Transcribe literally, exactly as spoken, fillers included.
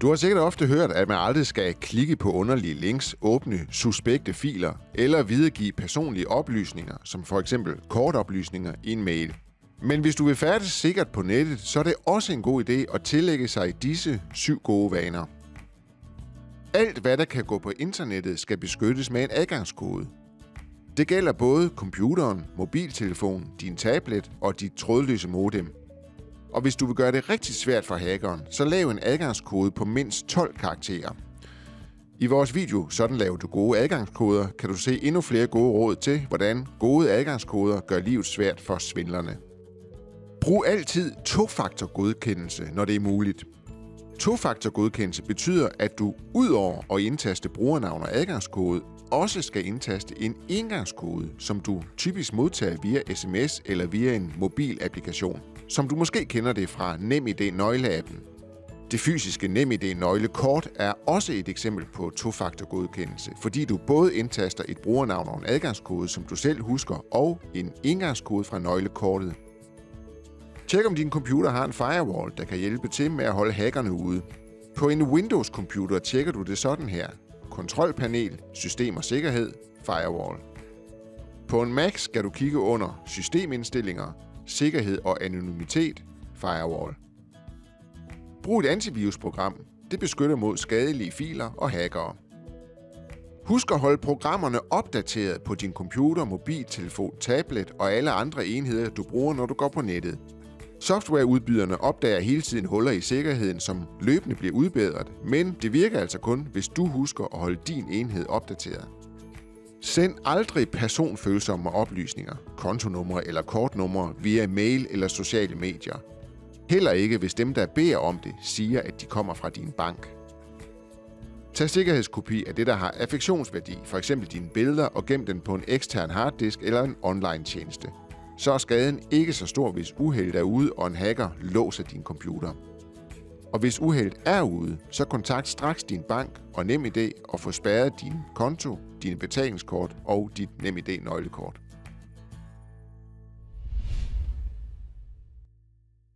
Du har sikkert ofte hørt, at man aldrig skal klikke på underlige links, åbne suspekte filer eller videregive personlige oplysninger, som f.eks. kortoplysninger i en mail. Men hvis du vil færdes sikkert på nettet, så er det også en god idé at tillægge sig disse syv gode vaner. Alt hvad der kan gå på internettet skal beskyttes med en adgangskode. Det gælder både computeren, mobiltelefonen, din tablet og dit trådløse modem. Og hvis du vil gøre det rigtig svært for hackeren, så lav en adgangskode på mindst tolv karakterer. I vores video "Sådan laver du gode adgangskoder" kan du se endnu flere gode råd til, hvordan gode adgangskoder gør livet svært for svindlerne. Brug altid tofaktorgodkendelse, når det er muligt. Tofaktorgodkendelse betyder, at du udover at indtaste brugernavn og adgangskode, også skal indtaste en engangskode, som du typisk modtager via sms eller via en mobilapplikation, som du måske kender det fra NemID-nøgleappen. Det fysiske NemID-nøglekort er også et eksempel på tofaktorgodkendelse, fordi du både indtaster et brugernavn og en adgangskode, som du selv husker, og en engangskode fra nøglekortet. Tjek om din computer har en firewall, der kan hjælpe til med at holde hackerne ude. På en Windows-computer tjekker du det sådan her: Kontrolpanel, System og sikkerhed, Firewall. På en Mac skal du kigge under Systemindstillinger, Sikkerhed og anonymitet, Firewall. Brug et antivirusprogram. Det beskytter mod skadelige filer og hackere. Husk at holde programmerne opdateret på din computer, mobiltelefon, tablet og alle andre enheder, du bruger, når du går på nettet. Softwareudbyderne opdager hele tiden huller i sikkerheden, som løbende bliver udbedret, men det virker altså kun, hvis du husker at holde din enhed opdateret. Send aldrig personfølsomme oplysninger, kontonumre eller kortnumre via mail eller sociale medier. Heller ikke, hvis dem, der beder om det, siger, at de kommer fra din bank. Tag sikkerhedskopi af det, der har affektionsværdi, f.eks. dine billeder, og gem den på en ekstern harddisk eller en online-tjeneste. Så er skaden ikke så stor, hvis uheldet er ude, og en hacker låser din computer. Og hvis uheldet er ude, så kontakt straks din bank og NemID og få spærret din konto, dine betalingskort og dit NemID-nøglekort.